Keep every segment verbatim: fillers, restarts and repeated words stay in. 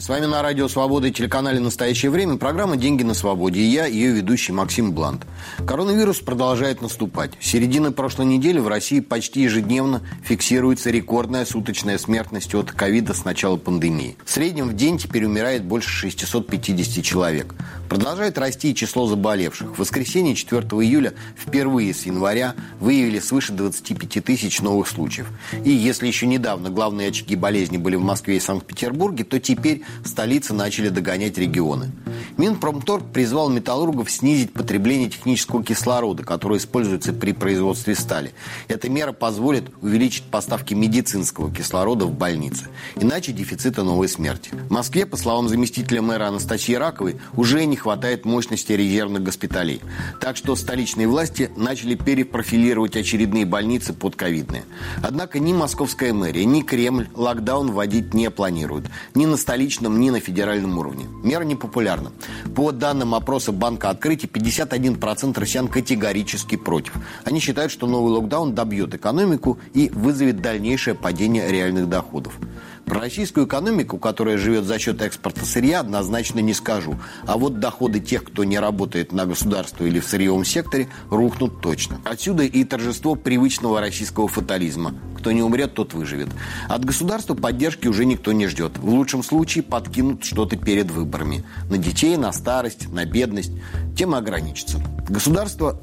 Здравствуйте, с вами на радио «Свобода» и телеканале «Настоящее время» программа «Деньги на свободе» и я, ее ведущий Максим Блант. Коронавирус продолжает наступать. С середины прошлой недели в России почти ежедневно фиксируется рекордная суточная смертность от ковида с начала пандемии. В среднем в день теперь умирает больше шестьсот пятьдесят человек. Продолжает расти и число заболевших. В воскресенье четвёртого июля впервые с января выявили свыше двадцати пяти тысяч новых случаев. И если еще недавно главные очаги болезни были в Москве и Санкт-Петербурге, то теперь Теперь столицы начали догонять регионы. Минпромторг призвал металлургов снизить потребление технического кислорода, который используется при производстве стали. Эта мера позволит увеличить поставки медицинского кислорода в больницы. Иначе дефицита новой смерти. В Москве, по словам заместителя мэра Анастасии Раковой, уже не хватает мощности резервных госпиталей. Так что столичные власти начали перепрофилировать очередные больницы под ковидные. Однако ни московская мэрия, ни Кремль локдаун вводить не планируют. Ни на столичном, ни на федеральном уровне. Мера непопулярна. По данным опроса банка «Открытие», пятьдесят один процент россиян категорически против. Они считают, что новый локдаун добьет экономику и вызовет дальнейшее падение реальных доходов. Про российскую экономику, которая живет за счет экспорта сырья, однозначно не скажу. А вот доходы тех, кто не работает на государство или в сырьевом секторе, рухнут точно. Отсюда и торжество привычного российского фатализма. Кто не умрет, тот выживет. От государства поддержки уже никто не ждет. В лучшем случае подкинут что-то перед выборами. На детей, на старость, на бедность. Тем и ограничится. Государство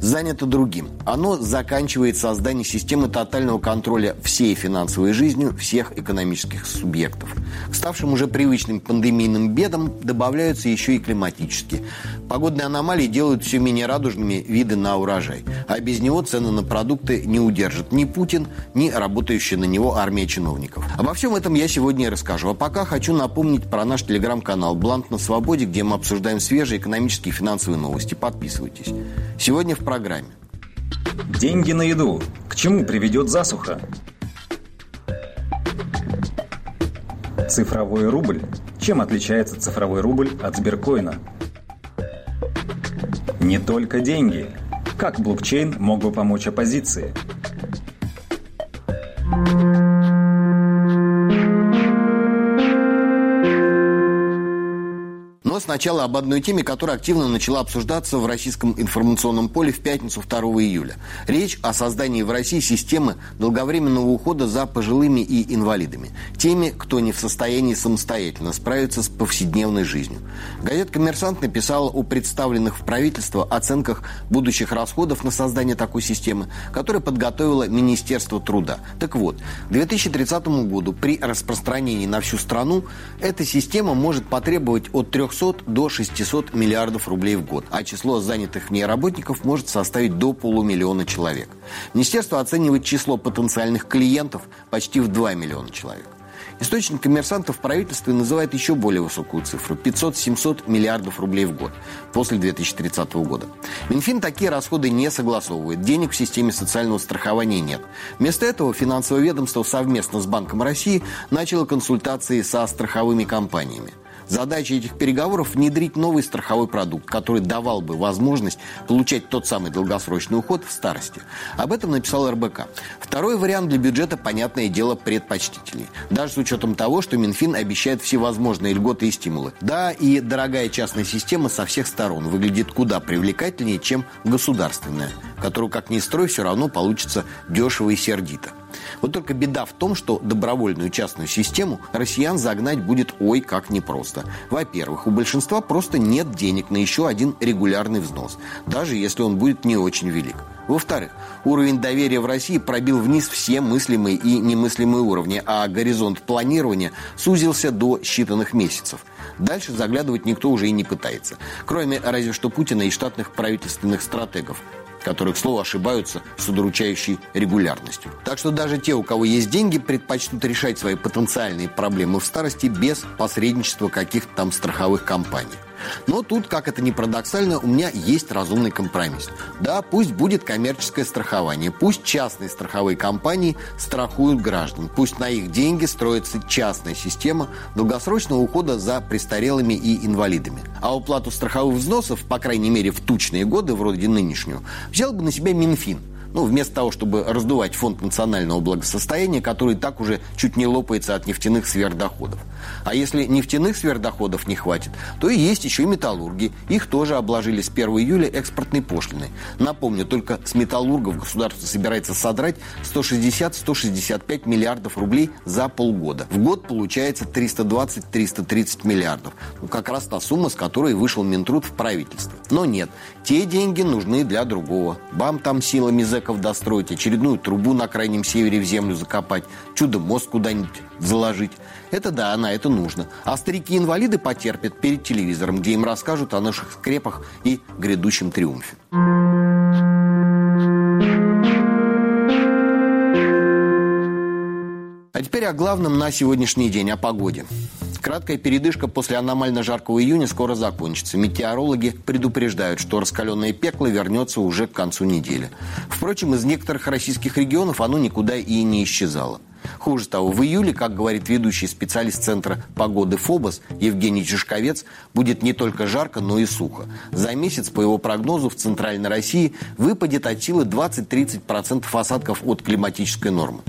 занято другим. Оно заканчивает создание системы тотального контроля всей финансовой жизнью всех экономических субъектов. К ставшим уже привычным пандемийным бедам добавляются еще и климатические. Погодные аномалии делают все менее радужными виды на урожай. А без него цены на продукты не удержат ни Путин, ни работающая на него армия чиновников. Обо всем этом я сегодня и расскажу. А пока хочу напомнить про наш телеграм-канал «Блант на свободе», где мы обсуждаем свежие экономические и финансовые новости. Подписывайтесь. Сегодня в программе. Деньги на еду. К чему приведет засуха? Цифровой рубль. Чем отличается цифровой рубль от Сберкоина? Не только деньги. Как блокчейн мог бы помочь оппозиции? Но сначала об одной теме, которая активно начала обсуждаться в российском информационном поле в пятницу второго июля. Речь о создании в России системы долговременного ухода за пожилыми и инвалидами. Теми, кто не в состоянии самостоятельно справиться с повседневной жизнью. Газета «Коммерсант» написала о представленных в правительство оценках будущих расходов на создание такой системы, которую подготовило Министерство труда. Так вот, к две тысячи тридцатому году при распространении на всю страну эта система может потребовать от трехсот до шестисот миллиардов рублей в год, а число занятых в ней работников может составить до полумиллиона человек. Министерство оценивает число потенциальных клиентов почти в два миллиона человек. Источник коммерсантов в правительстве называет еще более высокую цифру – пятьсот-семьсот миллиардов рублей в год после две тысячи тридцатого года. Минфин такие расходы не согласовывает, денег в системе социального страхования нет. Вместо этого финансовое ведомство совместно с Банком России начало консультации со страховыми компаниями. Задача этих переговоров – внедрить новый страховой продукт, который давал бы возможность получать тот самый долгосрочный уход в старости. Об этом написал эр бэ ка. Второй вариант для бюджета, понятное дело, предпочтительней. Даже с учетом того, что Минфин обещает всевозможные льготы и стимулы. Да, и дорогая частная система со всех сторон выглядит куда привлекательнее, чем государственная, которую, как ни строй, все равно получится дешево и сердито. Вот только беда в том, что добровольную частную систему россиян загнать будет ой как непросто. Во-первых, у большинства просто нет денег на еще один регулярный взнос, даже если он будет не очень велик. Во-вторых, уровень доверия в России пробил вниз все мыслимые и немыслимые уровни, а горизонт планирования сузился до считанных месяцев. Дальше заглядывать никто уже и не пытается, кроме разве что Путина и штатных правительственных стратегов, которые, к слову, ошибаются с удручающей регулярностью. Так что даже те, у кого есть деньги, предпочтут решать свои потенциальные проблемы в старости без посредничества каких-то там страховых компаний. Но тут, как это ни парадоксально, у меня есть разумный компромисс. Да, пусть будет коммерческое страхование, пусть частные страховые компании страхуют граждан, пусть на их деньги строится частная система долгосрочного ухода за престарелыми и инвалидами. А уплату страховых взносов, по крайней мере в тучные годы, вроде нынешнего, взял бы на себя Минфин. ну, вместо того, чтобы раздувать фонд национального благосостояния, который так уже чуть не лопается от нефтяных сверхдоходов. А если нефтяных сверхдоходов не хватит, то и есть еще и металлурги. Их тоже обложили с первого июля экспортной пошлиной. Напомню, только с металлургов государство собирается содрать сто шестьдесят — сто шестьдесят пять миллиардов рублей за полгода. В год получается триста двадцать — триста тридцать миллиардов. Ну, как раз та сумма, с которой вышел Минтруд в правительство. Но нет, те деньги нужны для другого. Бам там силами зэков достроить, очередную трубу на крайнем севере в землю закопать, чудо-мост куда-нибудь заложить. Это да, на это нужно. А старики-инвалиды потерпят перед телевизором, где им расскажут о наших скрепах и грядущем триумфе. А теперь о главном на сегодняшний день, о погоде. Краткая передышка после аномально жаркого июня скоро закончится. Метеорологи предупреждают, что раскаленное пекло вернется уже к концу недели. Впрочем, из некоторых российских регионов оно никуда и не исчезало. Хуже того, в июле, как говорит ведущий специалист Центра погоды ФОБОС Евгений Тишковец, будет не только жарко, но и сухо. За месяц, по его прогнозу, в Центральной России выпадет от силы двадцать-тридцать процентов осадков от климатической нормы.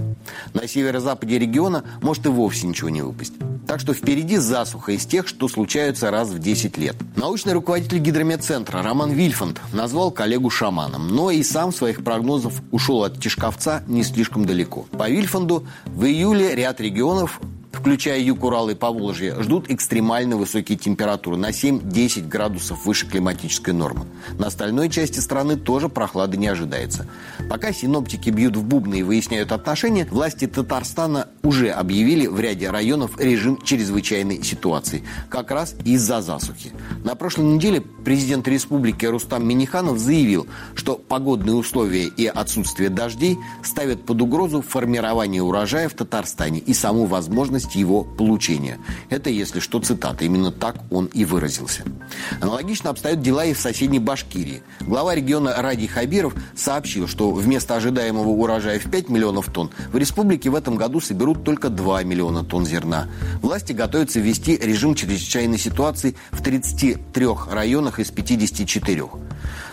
На северо-западе региона может и вовсе ничего не выпасть. Так что впереди засуха из тех, что случаются раз в десять лет. Научный руководитель Гидрометцентра Роман Вильфанд назвал коллегу шаманом, но и сам своих прогнозов ушел от Тишковца не слишком далеко. По Вильфанду, в июле ряд регионов, включая Юг, Урал и Поволжье, ждут экстремально высокие температуры на семь-десять градусов выше климатической нормы. На остальной части страны тоже прохлады не ожидается. Пока синоптики бьют в бубны и выясняют отношения, власти Татарстана уже объявили в ряде районов режим чрезвычайной ситуации, как раз из-за засухи. На прошлой неделе президент республики Рустам Минниханов заявил, что погодные условия и отсутствие дождей ставят под угрозу формирование урожая в Татарстане и саму возможность его получения. Это, если что, цитата. Именно так он и выразился. Аналогично обстоят дела и в соседней Башкирии. Глава региона Радий Хабиров сообщил, что вместо ожидаемого урожая в пять миллионов тонн в республике в этом году соберут только два миллиона тонн зерна. Власти готовятся ввести режим чрезвычайной ситуации в тридцати трёх районах из пятидесяти четырёх.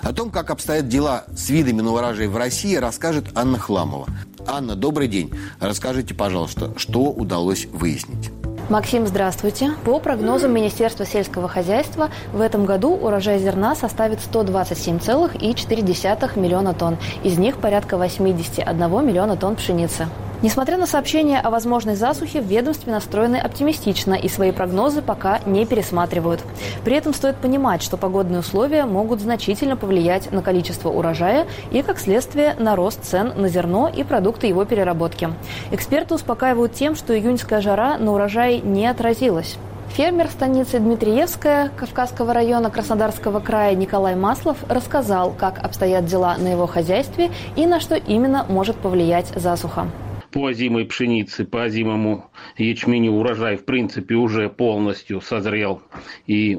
О том, как обстоят дела с видами на урожай в России, расскажет Анна Хламова. Анна, добрый день. Расскажите, пожалуйста, что удалось выяснить. Максим, здравствуйте. По прогнозам Министерства сельского хозяйства, в этом году урожай зерна составит сто двадцать семь целых четыре десятых миллиона тонн. Из них порядка восемьдесят один миллион тонн пшеницы. Несмотря на сообщения о возможной засухе, в ведомстве настроены оптимистично и свои прогнозы пока не пересматривают. При этом стоит понимать, что погодные условия могут значительно повлиять на количество урожая и, как следствие, на рост цен на зерно и продукты его переработки. Эксперты успокаивают тем, что июньская жара на урожае не отразилась. Фермер станицы Дмитриевская Кавказского района Краснодарского края Николай Маслов рассказал, как обстоят дела на его хозяйстве и на что именно может повлиять засуха. По озимой пшенице, по озимому ячменю урожай, в принципе, уже полностью созрел и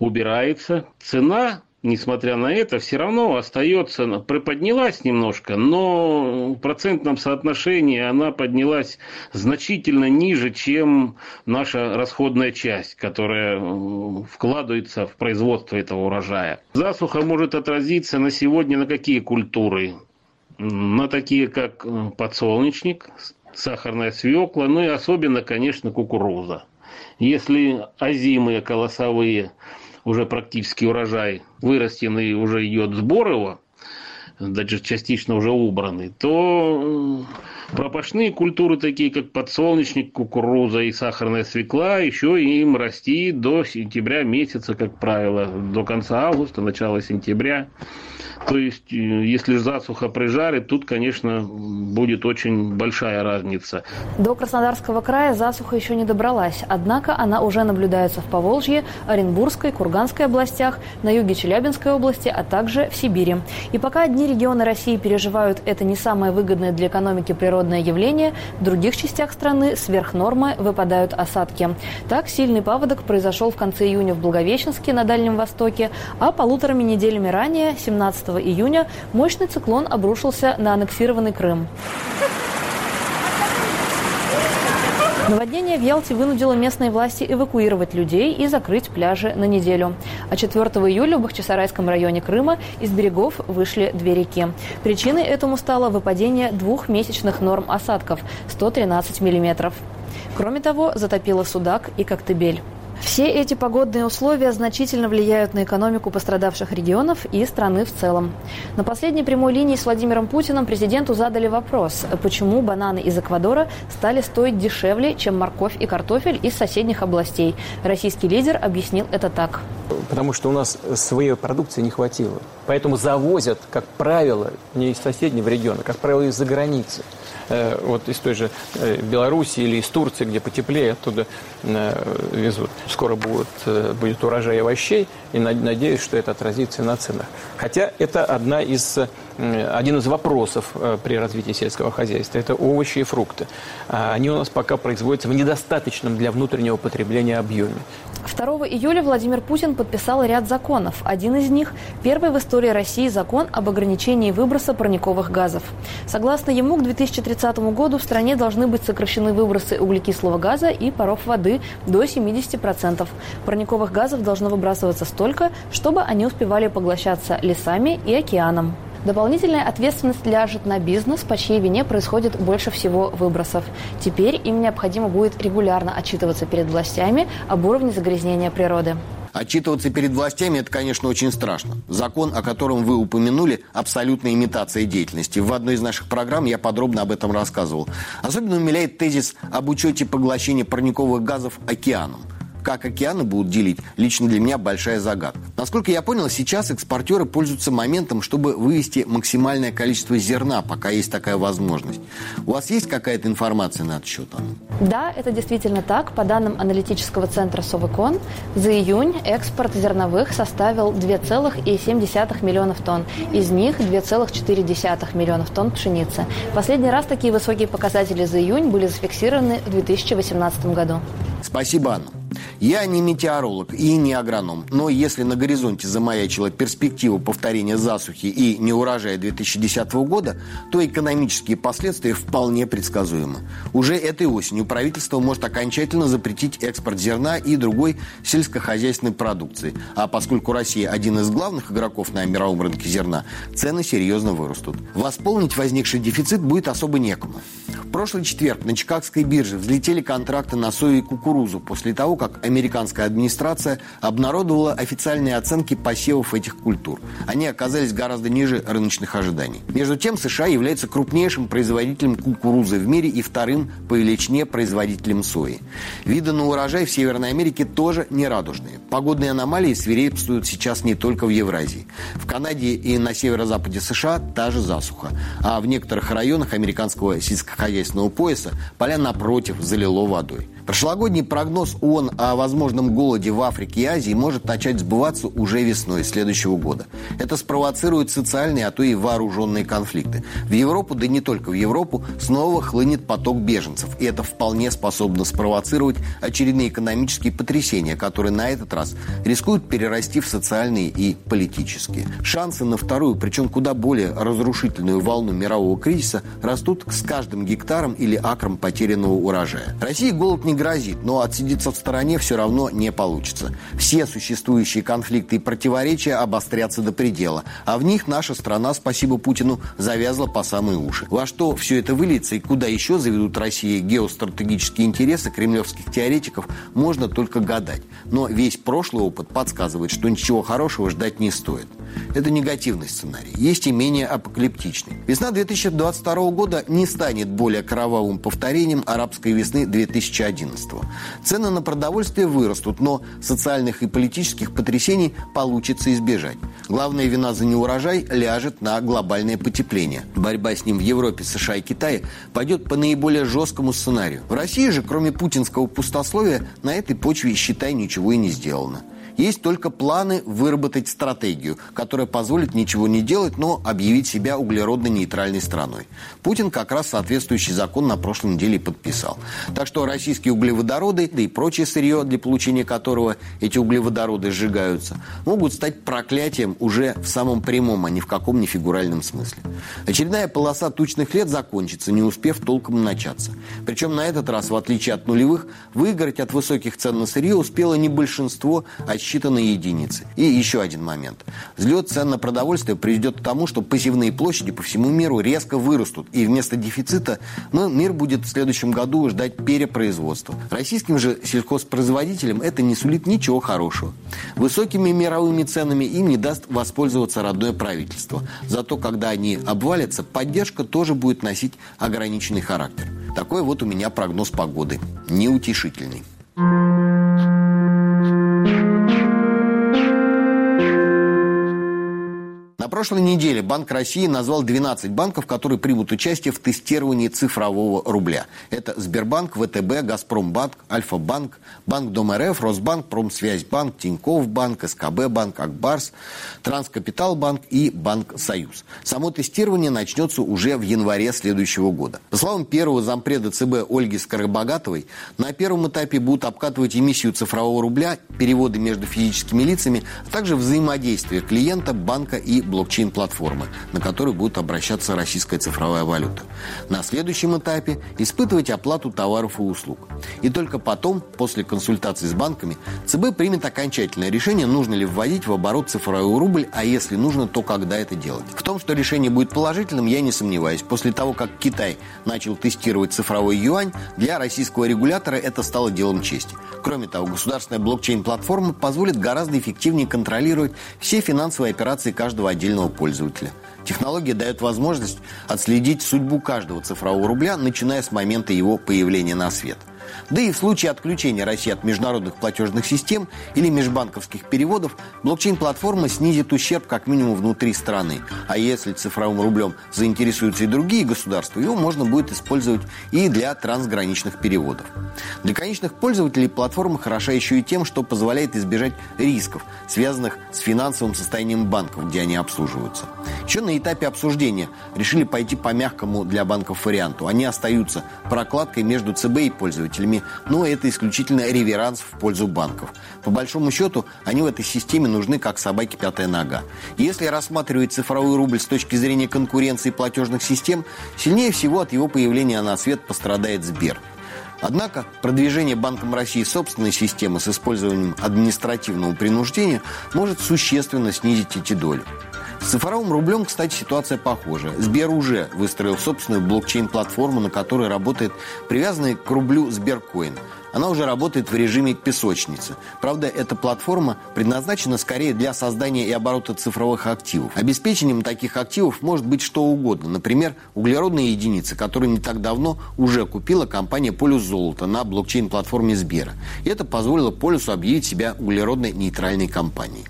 убирается. Цена, несмотря на это, все равно остается, приподнялась немножко, но в процентном соотношении она поднялась значительно ниже, чем наша расходная часть, которая вкладывается в производство этого урожая. Засуха может отразиться на сегодня на какие культуры? На такие, как подсолнечник, сахарная свекла, ну и особенно, конечно, кукуруза. Если озимые колосовые, уже практически урожай вырастенный, уже идет сбор его, даже частично уже убранный, то пропашные культуры, такие как подсолнечник, кукуруза и сахарная свекла, еще им расти до сентября месяца, как правило, до конца августа, начала сентября. То есть, если засуха прижарит, тут, конечно, будет очень большая разница. До Краснодарского края засуха еще не добралась, однако она уже наблюдается в Поволжье, Оренбургской, Курганской областях, на юге Челябинской области, а также в Сибири. И пока одни регионы России переживают это не самое выгодное для экономики природное явление, в других частях страны сверх нормы выпадают осадки. Так, сильный паводок произошел в конце июня в Благовещенске на Дальнем Востоке, а полуторами неделями ранее, семнадцатого июня, мощный циклон обрушился на аннексированный Крым. Наводнение в Ялте вынудило местные власти эвакуировать людей и закрыть пляжи на неделю. А четвёртого июля в Бахчисарайском районе Крыма из берегов вышли две реки. Причиной этому стало выпадение двухмесячных норм осадков – сто тринадцать миллиметров. Кроме того, затопило Судак и Коктебель. Все эти погодные условия значительно влияют на экономику пострадавших регионов и страны в целом. На последней прямой линии с Владимиром Путиным президенту задали вопрос, почему бананы из Эквадора стали стоить дешевле, чем морковь и картофель из соседних областей. Российский лидер объяснил это так. Потому что у нас своей продукции не хватило. Поэтому завозят, как правило, не из соседнего региона, как правило, из-за границы. Вот из той же Беларуси или из Турции, где потеплее, оттуда везут. Скоро будет, будет урожай овощей, и надеюсь, что это отразится на ценах. Хотя это одна из, один из вопросов при развитии сельского хозяйства. Это овощи и фрукты. Они у нас пока производятся в недостаточном для внутреннего потребления объеме. второго июля Владимир Путин подписал ряд законов. Один из них – первый в истории России закон об ограничении выброса парниковых газов. Согласно ему, к две тысячи тридцатому году в стране должны быть сокращены выбросы углекислого газа и паров воды до семидесяти процентов. Парниковых газов должно выбрасываться столько, чтобы они успевали поглощаться лесами и океаном. Дополнительная ответственность ляжет на бизнес, по чьей вине происходит больше всего выбросов. Теперь им необходимо будет регулярно отчитываться перед властями об уровне загрязнения природы. Отчитываться перед властями – это, конечно, очень страшно. Закон, о котором вы упомянули, абсолютная имитация деятельности. В одной из наших программ я подробно об этом рассказывал. Особенно умиляет тезис об учете поглощения парниковых газов океаном. Как океаны будут делить, лично для меня большая загадка. Насколько я понял, сейчас экспортеры пользуются моментом, чтобы вывести максимальное количество зерна, пока есть такая возможность. У вас есть какая-то информация на этот счет, Анна? Да, это действительно так. По данным аналитического центра Совэкон, за июнь экспорт зерновых составил две целых семь десятых миллиона тонн. Из них две целых четыре десятых миллиона тонн пшеницы. Последний раз такие высокие показатели за июнь были зафиксированы в две тысячи восемнадцатом году. Спасибо, Анна. Я не метеоролог и не агроном, но если на горизонте замаячила перспектива повторения засухи и неурожая две тысячи десятого года, то экономические последствия вполне предсказуемы. Уже этой осенью правительство может окончательно запретить экспорт зерна и другой сельскохозяйственной продукции. А поскольку Россия один из главных игроков на мировом рынке зерна, цены серьезно вырастут. Восполнить возникший дефицит будет особо некому. В прошлый четверг на Чикагской бирже взлетели контракты на сою и кукурузу после того, как американская администрация обнародовала официальные оценки посевов этих культур. Они оказались гораздо ниже рыночных ожиданий. Между тем, США является крупнейшим производителем кукурузы в мире и вторым по величине производителем сои. Виды на урожай в Северной Америке тоже нерадужные. Погодные аномалии свирепствуют сейчас не только в Евразии. В Канаде и на северо-западе США та же засуха. А в некоторых районах американского сельскохозяйственного пояса поля напротив залило водой. Прошлогодний прогноз ООН о возможном голоде в Африке и Азии может начать сбываться уже весной следующего года. Это спровоцирует социальные, а то и вооруженные конфликты. В Европу, да не только в Европу, снова хлынет поток беженцев. И это вполне способно спровоцировать очередные экономические потрясения, которые на этот раз рискуют перерасти в социальные и политические. Шансы на вторую, причем куда более разрушительную волну мирового кризиса растут с каждым гектаром или акром потерянного урожая. России голод не грозит, но отсидеться в стороне все равно не получится. Все существующие конфликты и противоречия обострятся до предела, а в них наша страна, спасибо Путину, завязла по самые уши. Во что все это выльется и куда еще заведут России геостратегические интересы кремлевских теоретиков, можно только гадать. Но весь прошлый опыт подсказывает, что ничего хорошего ждать не стоит. Это негативный сценарий. Есть и менее апокалиптичный. Весна две тысячи двадцать второго года не станет более кровавым повторением арабской весны две тысячи одиннадцатого. Цены на продовольствие вырастут, но социальных и политических потрясений получится избежать. Главная вина за неурожай ляжет на глобальное потепление. Борьба с ним в Европе, США и Китае пойдет по наиболее жесткому сценарию. В России же, кроме путинского пустословия, на этой почве, считай, ничего и не сделано. Есть только планы выработать стратегию, которая позволит ничего не делать, но объявить себя углеродно-нейтральной страной. Путин как раз соответствующий закон на прошлой неделе подписал. Так что российские углеводороды, да и прочее сырье, для получения которого эти углеводороды сжигаются, могут стать проклятием уже в самом прямом, а ни в каком не фигуральном смысле. Очередная полоса тучных лет закончится, не успев толком начаться. Причем на этот раз, в отличие от нулевых, выиграть от высоких цен на сырье успело не большинство, а считанные единицы. И еще один момент. Взлет цен на продовольствие приведет к тому, что посевные площади по всему миру резко вырастут, и вместо дефицита ну, мир будет в следующем году ждать перепроизводства. Российским же сельхозпроизводителям это не сулит ничего хорошего. Высокими мировыми ценами им не даст воспользоваться родное правительство. Зато когда они обвалятся, поддержка тоже будет носить ограниченный характер. Такой вот у меня прогноз погоды. Неутешительный. На прошлой неделе Банк России назвал двенадцать банков, которые примут участие в тестировании цифрового рубля. Это Сбербанк, ВТБ, Газпромбанк, Альфа-Банк, Банк Дом РФ, Росбанк, Промсвязьбанк, Тинькофф-банк, СКБ-банк, Акбарс, Транскапиталбанк и Банк Союз. Само тестирование начнется уже в январе следующего года. По словам первого зампреда ЦБ Ольги Скоробогатовой, на первом этапе будут обкатывать эмиссию цифрового рубля, переводы между физическими лицами, а также взаимодействие клиента, банка и банка. Блокчейн-платформы, на которой будет обращаться российская цифровая валюта. На следующем этапе испытывать оплату товаров и услуг. И только потом, после консультаций с банками, ЦБ примет окончательное решение, нужно ли вводить в оборот цифровой рубль, а если нужно, то когда это делать. В том, что решение будет положительным, я не сомневаюсь. После того, как Китай начал тестировать цифровой юань, для российского регулятора это стало делом чести. Кроме того, государственная блокчейн-платформа позволит гораздо эффективнее контролировать все финансовые операции каждого отдельного пользователя. Технология дает возможность отследить судьбу каждого цифрового рубля, начиная с момента его появления на свет. Да и в случае отключения России от международных платежных систем или межбанковских переводов, блокчейн-платформа снизит ущерб как минимум внутри страны. А если цифровым рублем заинтересуются и другие государства, его можно будет использовать и для трансграничных переводов. Для конечных пользователей платформа хороша еще и тем, что позволяет избежать рисков, связанных с финансовым состоянием банков, где они обслуживаются. Еще на этапе обсуждения решили пойти по мягкому для банков варианту. Они остаются прокладкой между ЦБ и пользователями. Но это исключительно реверанс в пользу банков. По большому счету, они в этой системе нужны как собаке пятая нога. Если рассматривать цифровой рубль с точки зрения конкуренции платежных систем, сильнее всего от его появления на свет пострадает Сбер. Однако продвижение Банком России собственной системы с использованием административного принуждения может существенно снизить эти доли. С цифровым рублем, кстати, ситуация похожа. Сбер уже выстроил собственную блокчейн-платформу, на которой работает привязанный к рублю Сберкоин. Она уже работает в режиме песочницы. Правда, эта платформа предназначена скорее для создания и оборота цифровых активов. Обеспечением таких активов может быть что угодно. Например, углеродные единицы, которые не так давно уже купила компания «Полюс Золото» на блокчейн-платформе Сбера. И это позволило «Полюсу» объявить себя углеродной нейтральной компанией.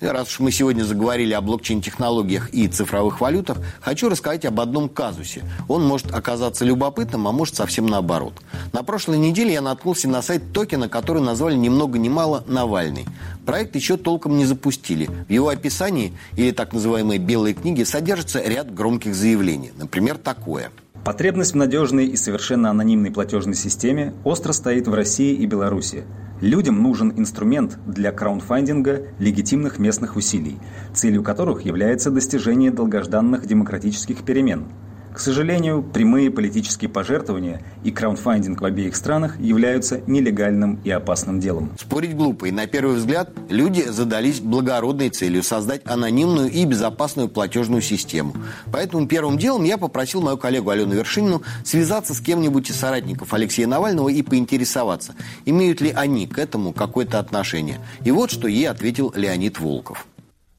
Раз уж мы сегодня заговорили о блокчейн-технологиях и цифровых валютах, хочу рассказать об одном казусе. Он может оказаться любопытным, а может совсем наоборот. На прошлой неделе я наткнулся на сайт токена, который назвали ни много ни мало «Навальный». Проект еще толком не запустили. В его описании, или так называемой «белой книге», содержится ряд громких заявлений. Например, такое. Потребность в надежной и совершенно анонимной платежной системе остро стоит в России и Беларуси. Людям нужен инструмент для краундфандинга легитимных местных усилий, целью которых является достижение долгожданных демократических перемен. К сожалению, прямые политические пожертвования и краундфандинг в обеих странах являются нелегальным и опасным делом. Спорить глупо, и на первый взгляд люди задались благородной целью создать анонимную и безопасную платежную систему. Поэтому первым делом я попросил мою коллегу Алёну Вершинину связаться с кем-нибудь из соратников Алексея Навального и поинтересоваться, имеют ли они к этому какое-то отношение. И вот что ей ответил Леонид Волков.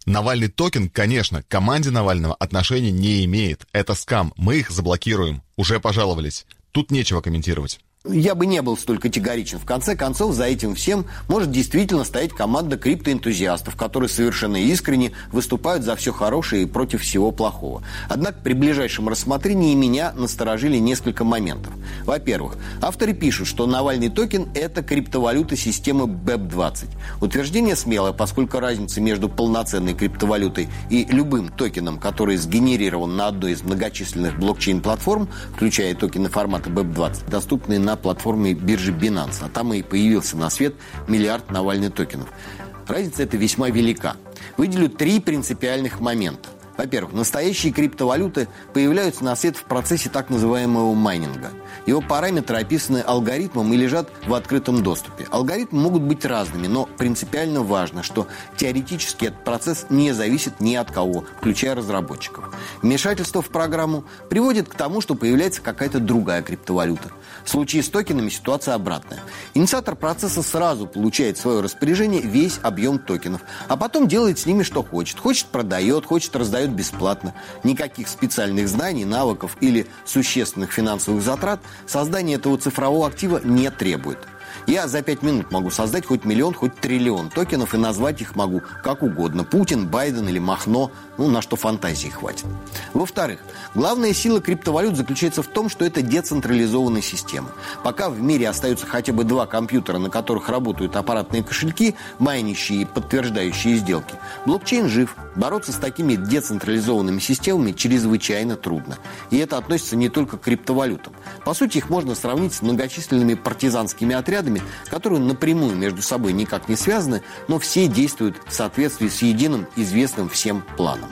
Навальный токен, конечно, к команде Навального отношения не имеет. Это скам, мы их заблокируем. Уже пожаловались. Тут нечего комментировать. я бы не был столь категоричен. В конце концов, за этим всем может действительно стоять команда криптоэнтузиастов, которые совершенно искренне выступают за все хорошее и против всего плохого. Однако при ближайшем рассмотрении меня насторожили несколько моментов. Во-первых, авторы пишут, что Навальный токен – это криптовалюта системы би и пи двадцать. Утверждение смелое, поскольку разница между полноценной криптовалютой и любым токеном, который сгенерирован на одной из многочисленных блокчейн-платформ, включая токены формата би и пи двадцать, доступны на платформе биржи Binance, а там и появился на свет миллиард Навальный токенов. Разница эта весьма велика. Выделю три принципиальных момента. Во-первых, настоящие криптовалюты появляются на свет в процессе так называемого майнинга. Его параметры описаны алгоритмом и лежат в открытом доступе. Алгоритмы могут быть разными, но принципиально важно, что теоретически этот процесс не зависит ни от кого, включая разработчиков. Вмешательство в программу приводит к тому, что появляется какая-то другая криптовалюта. В случае с токенами ситуация обратная. Инициатор процесса сразу получает в свое распоряжение весь объем токенов, а потом делает с ними что хочет. Хочет продает, хочет раздает бесплатно. Никаких специальных знаний, навыков или существенных финансовых затрат создание этого цифрового актива не требует. Я за пять минут могу создать хоть миллион, хоть триллион токенов и назвать их могу как угодно. Путин, Байден или Махно, ну на что фантазии хватит. Во-вторых, главная сила криптовалют заключается в том, что это децентрализованная система. Пока в мире остаются хотя бы два компьютера, на которых работают аппаратные кошельки, майнящие и подтверждающие сделки, блокчейн жив. Бороться с такими децентрализованными системами чрезвычайно трудно. И это относится не только к криптовалютам. По сути, их можно сравнить с многочисленными партизанскими отрядами, которые напрямую между собой никак не связаны, но все действуют в соответствии с единым известным всем планом.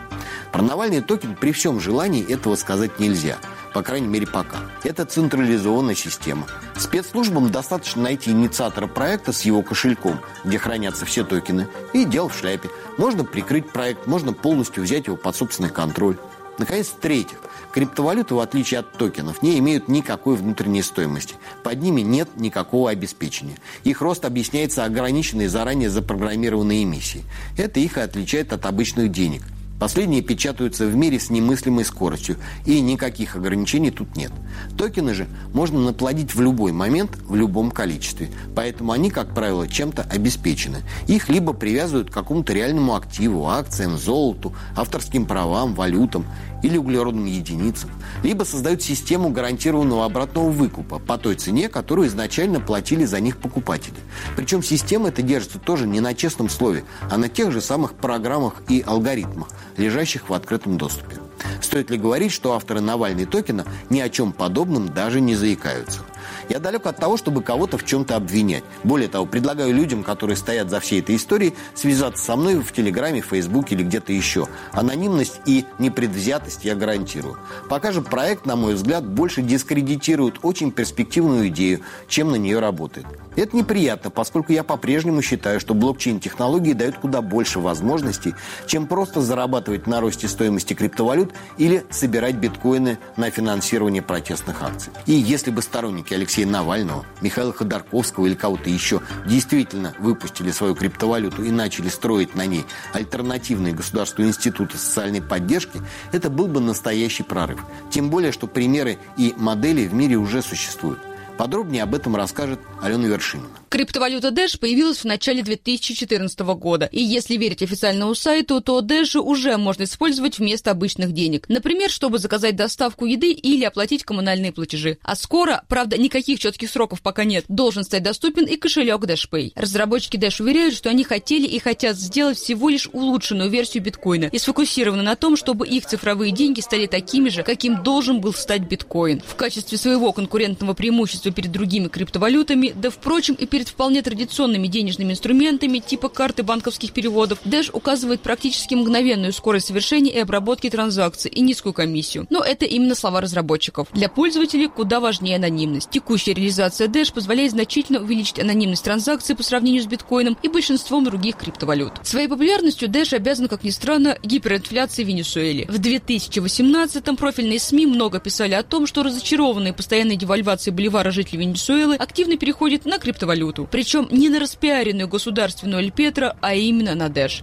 Про Навальный токен при всем желании этого сказать нельзя. По крайней мере, пока. Это централизованная система. Спецслужбам достаточно найти инициатора проекта с его кошельком, где хранятся все токены, и дело в шляпе. Можно прикрыть проект, можно полностью взять его под собственный контроль. Наконец, в-третьих, криптовалюты, в отличие от токенов, не имеют никакой внутренней стоимости. Под ними нет никакого обеспечения. Их рост объясняется ограниченной заранее запрограммированной эмиссией. Это их и отличает от обычных денег. Последние печатаются в мире с немыслимой скоростью, и никаких ограничений тут нет. Токены же можно наплодить в любой момент, в любом количестве. Поэтому они, как правило, чем-то обеспечены. Их либо привязывают к какому-то реальному активу, акциям, золоту, авторским правам, валютам или углеродным единицам, либо создают систему гарантированного обратного выкупа по той цене, которую изначально платили за них покупатели. Причем система эта держится тоже не на честном слове, а на тех же самых программах и алгоритмах, лежащих в открытом доступе. Стоит ли говорить, что авторы Навальный токена ни о чем подобном даже не заикаются? Я далек от того, чтобы кого-то в чем-то обвинять. Более того, предлагаю людям, которые стоят за всей этой историей, связаться со мной в Телеграме, Фейсбуке или где-то еще. Анонимность и непредвзятость я гарантирую. Пока же проект, на мой взгляд, больше дискредитирует очень перспективную идею, чем на нее работает. Это неприятно, поскольку я по-прежнему считаю, что блокчейн-технологии дают куда больше возможностей, чем просто зарабатывать на росте стоимости криптовалют или собирать биткоины на финансирование протестных акций. И если бы сторонники Алексея Навального, Михаила Ходорковского или кого-то еще действительно выпустили свою криптовалюту и начали строить на ней альтернативные государственные институты социальной поддержки, это был бы настоящий прорыв. Тем более, что примеры и модели в мире уже существуют. Подробнее об этом расскажет Алёна Вершинина. Криптовалюта Dash появилась в начале две тысячи четырнадцатого года. И если верить официальному сайту, то Dash уже можно использовать вместо обычных денег. Например, чтобы заказать доставку еды или оплатить коммунальные платежи. А скоро, правда, никаких четких сроков пока нет, должен стать доступен и кошелек DashPay. Разработчики Dash уверяют, что они хотели и хотят сделать всего лишь улучшенную версию биткоина и сфокусированы на том, чтобы их цифровые деньги стали такими же, каким должен был стать биткоин. В качестве своего конкурентного преимущества перед другими криптовалютами, да, впрочем, и перед вполне традиционными денежными инструментами типа карты банковских переводов, Dash указывает практически мгновенную скорость совершения и обработки транзакций и низкую комиссию. Но это именно слова разработчиков. Для пользователей куда важнее анонимность. Текущая реализация Dash позволяет значительно увеличить анонимность транзакций по сравнению с биткоином и большинством других криптовалют. Своей популярностью Dash обязан, как ни странно, гиперинфляции в Венесуэле. В две тысячи восемнадцатом профильные СМИ много писали о том, что разочарованные постоянной девальвацией боливара жители Венесуэлы активно переходят на криптовалюту. Причем не на распиаренную государственную Эль Петро, а именно на Dash.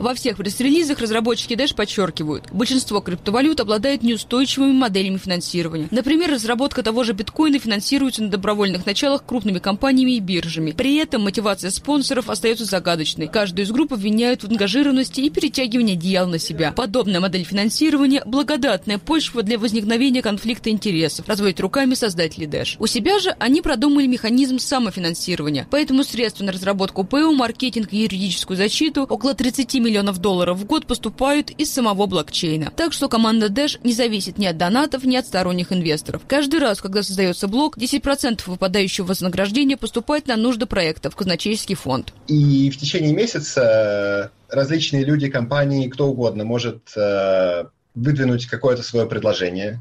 Во всех пресс-релизах разработчики Dash подчеркивают, большинство криптовалют обладает неустойчивыми моделями финансирования. Например, разработка того же биткоина финансируется на добровольных началах крупными компаниями и биржами. При этом мотивация спонсоров остается загадочной. Каждую из групп обвиняют в ангажированности и перетягивании одеял на себя. Подобная модель финансирования – благодатная почва для возникновения конфликта интересов, разводят руками создатели Dash. У себя же они продумали механизм самофинансирования, поэтому средства на разработку ПО, маркетинг и юридическую защиту около тридцати миллионов долларов в год поступают из самого блокчейна. Так что команда Dash не зависит ни от донатов, ни от сторонних инвесторов. Каждый раз, когда создается блок, десять процентов выпадающего вознаграждения поступает на нужды проекта в казначейский фонд. И в течение месяца различные люди, компании, кто угодно может э, выдвинуть какое-то свое предложение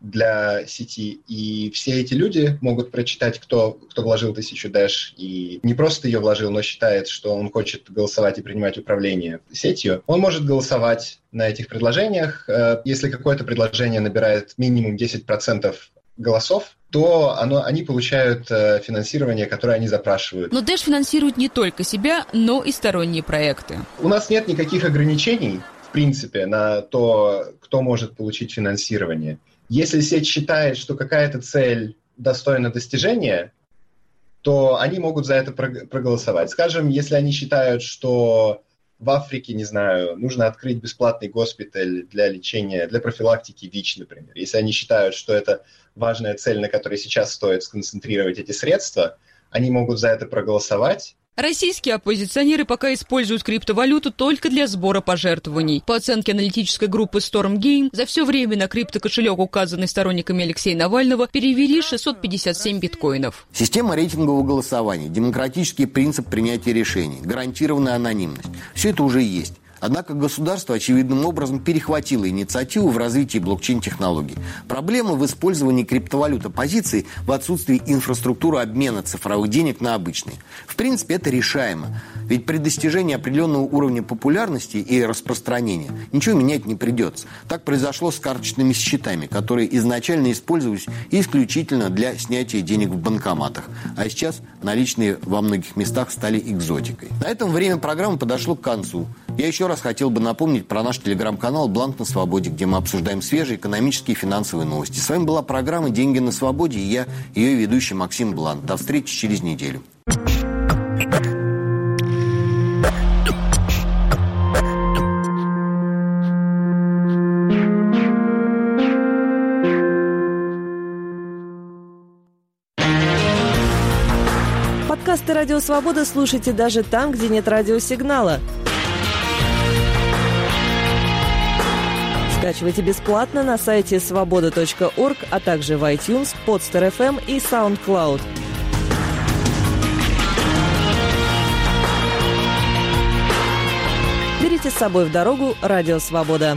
для сети, и все эти люди могут прочитать, кто, кто вложил тысячу Dash, и не просто ее вложил, но считает, что он хочет голосовать и принимать управление сетью. Он может голосовать на этих предложениях. Если какое-то предложение набирает минимум десять процентов голосов, то оно, они получают э, финансирование, которое они запрашивают. Но Dash финансирует не только себя, но и сторонние проекты. У нас нет никаких ограничений, в принципе, на то, кто может получить финансирование. Если сеть считает, что какая-то цель достойна достижения, то они могут за это проголосовать. Скажем, если они считают, что в Африке, не знаю, нужно открыть бесплатный госпиталь для лечения, для профилактики ВИЧ, например. Если они считают, что это важная цель, на которой сейчас стоит сконцентрировать эти средства, они могут за это проголосовать. Российские оппозиционеры пока используют криптовалюту только для сбора пожертвований. По оценке аналитической группы StormGain, за все время на криптокошелек, указанный сторонниками Алексея Навального, перевели шестьсот пятьдесят семь биткоинов. Система рейтингового голосования, демократический принцип принятия решений, гарантированная анонимность – все это уже есть. Однако государство очевидным образом перехватило инициативу в развитии блокчейн-технологий. Проблема в использовании криптовалют оппозиции в отсутствии инфраструктуры обмена цифровых денег на обычные. В принципе, это решаемо. Ведь при достижении определенного уровня популярности и распространения ничего менять не придется. Так произошло с карточными счетами, которые изначально использовались исключительно для снятия денег в банкоматах. А сейчас наличные во многих местах стали экзотикой. На этом время программы подошло к концу. Я еще раз хотел бы напомнить про наш телеграм-канал «Блант на свободе», где мы обсуждаем свежие экономические и финансовые новости. С вами была программа «Деньги на свободе» и я, ее ведущий Максим Блант. До встречи через неделю. Подкасты «Радио Свобода» слушайте даже там, где нет радиосигнала. Скачивайте бесплатно на сайте свобода точка орг, а также в iTunes, Podster эф эм и SoundCloud. Берите с собой в дорогу «Радио Свобода».